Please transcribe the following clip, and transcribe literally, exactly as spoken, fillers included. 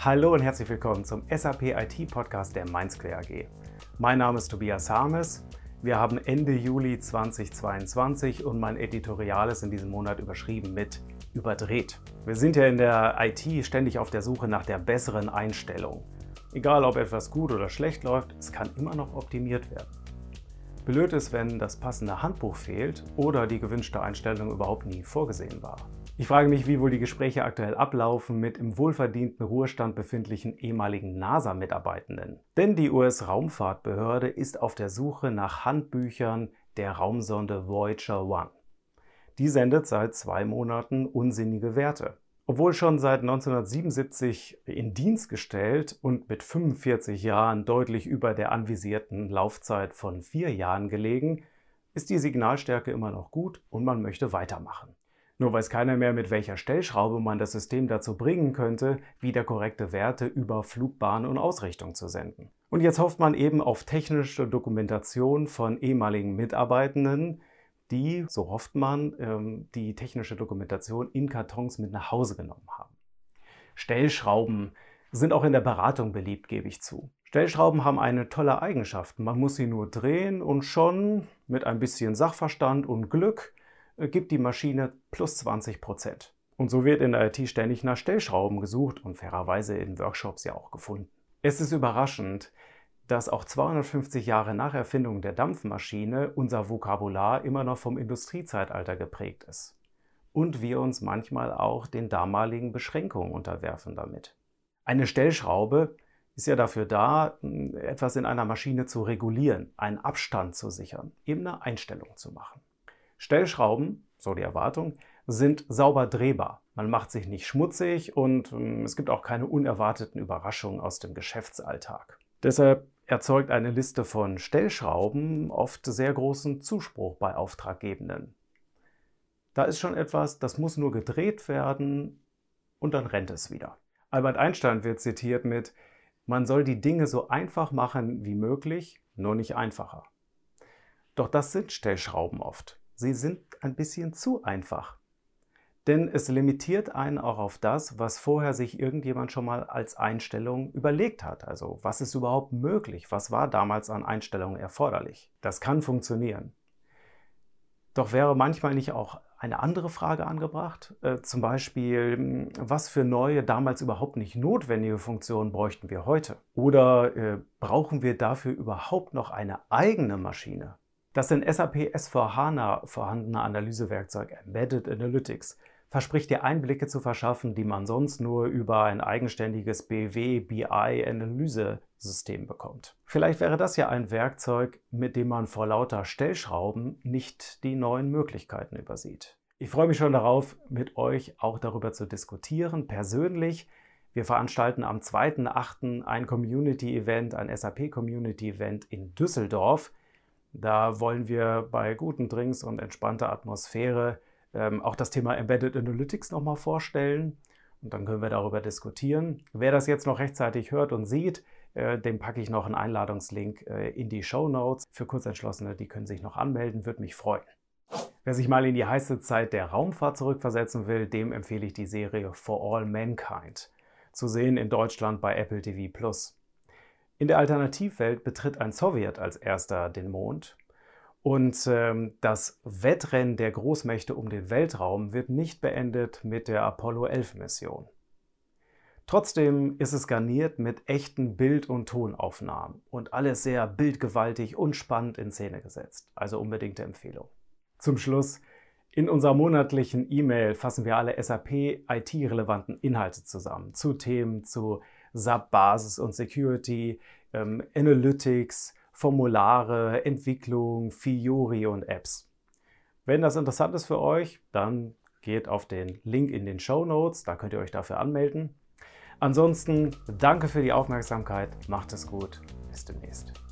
Hallo und herzlich willkommen zum S A P I T Podcast der mindsquare A G. Mein Name ist Tobias Harmes. Wir haben Ende Juli zweitausendzweiundzwanzig und mein Editorial ist in diesem Monat überschrieben mit überdreht. Wir sind ja in der I T ständig auf der Suche nach der besseren Einstellung. Egal ob etwas gut oder schlecht läuft, es kann immer noch optimiert werden. Blöd ist, wenn das passende Handbuch fehlt oder die gewünschte Einstellung überhaupt nie vorgesehen war. Ich frage mich, wie wohl die Gespräche aktuell ablaufen mit im wohlverdienten Ruhestand befindlichen ehemaligen NASA-Mitarbeitenden. Denn die U S-Raumfahrtbehörde ist auf der Suche nach Handbüchern der Raumsonde Voyager eins. Die sendet seit zwei Monaten unsinnige Werte. Obwohl schon seit neunzehnhundertsiebenundsiebzig in Dienst gestellt und mit fünfundvierzig Jahren deutlich über der anvisierten Laufzeit von vier Jahren gelegen, ist die Signalstärke immer noch gut und man möchte weitermachen. Nur weiß keiner mehr, mit welcher Stellschraube man das System dazu bringen könnte, wieder korrekte Werte über Flugbahn und Ausrichtung zu senden. Und jetzt hofft man eben auf technische Dokumentation von ehemaligen Mitarbeitenden, die, so hofft man, die technische Dokumentation in Kartons mit nach Hause genommen haben. Stellschrauben sind auch in der Beratung beliebt, gebe ich zu. Stellschrauben haben eine tolle Eigenschaft. Man muss sie nur drehen und schon mit ein bisschen Sachverstand und Glück gibt die Maschine plus zwanzig Prozent. Und so wird in der I T ständig nach Stellschrauben gesucht und fairerweise in Workshops ja auch gefunden. Es ist überraschend, dass auch zweihundertfünfzig Jahre nach Erfindung der Dampfmaschine unser Vokabular immer noch vom Industriezeitalter geprägt ist. Und wir uns manchmal auch den damaligen Beschränkungen unterwerfen damit. Eine Stellschraube ist ja dafür da, etwas in einer Maschine zu regulieren, einen Abstand zu sichern, eben eine Einstellung zu machen. Stellschrauben, so die Erwartung, sind sauber drehbar. Man macht sich nicht schmutzig und es gibt auch keine unerwarteten Überraschungen aus dem Geschäftsalltag. Deshalb erzeugt eine Liste von Stellschrauben oft sehr großen Zuspruch bei Auftraggebenden. Da ist schon etwas, das muss nur gedreht werden und dann rennt es wieder. Albert Einstein wird zitiert mit: Man soll die Dinge so einfach machen wie möglich, nur nicht einfacher. Doch das sind Stellschrauben oft. Sie sind ein bisschen zu einfach. Denn es limitiert einen auch auf das, was vorher sich irgendjemand schon mal als Einstellung überlegt hat. Also was ist überhaupt möglich? Was war damals an Einstellungen erforderlich? Das kann funktionieren. Doch wäre manchmal nicht auch eine andere Frage angebracht? Äh, zum Beispiel, was für neue, damals überhaupt nicht notwendige Funktionen bräuchten wir heute? Oder äh, brauchen wir dafür überhaupt noch eine eigene Maschine? Das in S A P S vier HANA vorhandene Analysewerkzeug Embedded Analytics verspricht dir Einblicke zu verschaffen, die man sonst nur über ein eigenständiges B W B I-Analysesystem bekommt. Vielleicht wäre das ja ein Werkzeug, mit dem man vor lauter Stellschrauben nicht die neuen Möglichkeiten übersieht. Ich freue mich schon darauf, mit euch auch darüber zu diskutieren, persönlich. Wir veranstalten am zweiten achten ein Community-Event, ein S A P-Community-Event in Düsseldorf. Da wollen wir bei guten Drinks und entspannter Atmosphäre ähm, auch das Thema Embedded Analytics nochmal vorstellen. Und dann können wir darüber diskutieren. Wer das jetzt noch rechtzeitig hört und sieht, äh, dem packe ich noch einen Einladungslink äh, in die Shownotes. Für Kurzentschlossene, die können sich noch anmelden, würde mich freuen. Wer sich mal in die heiße Zeit der Raumfahrt zurückversetzen will, dem empfehle ich die Serie For All Mankind. Zu sehen in Deutschland bei Apple T V plus. In der Alternativwelt betritt ein Sowjet als erster den Mond und ähm, das Wettrennen der Großmächte um den Weltraum wird nicht beendet mit der Apollo elf Mission. Trotzdem ist es garniert mit echten Bild- und Tonaufnahmen und alles sehr bildgewaltig und spannend in Szene gesetzt. Also unbedingte Empfehlung. Zum Schluss, in unserer monatlichen E-Mail fassen wir alle S A P I T-relevanten Inhalte zusammen zu Themen, zu S A P Basis und Security, ähm, Analytics, Formulare, Entwicklung, Fiori und Apps. Wenn das interessant ist für euch, dann geht auf den Link in den Shownotes, da könnt ihr euch dafür anmelden. Ansonsten danke für die Aufmerksamkeit, macht es gut, bis demnächst.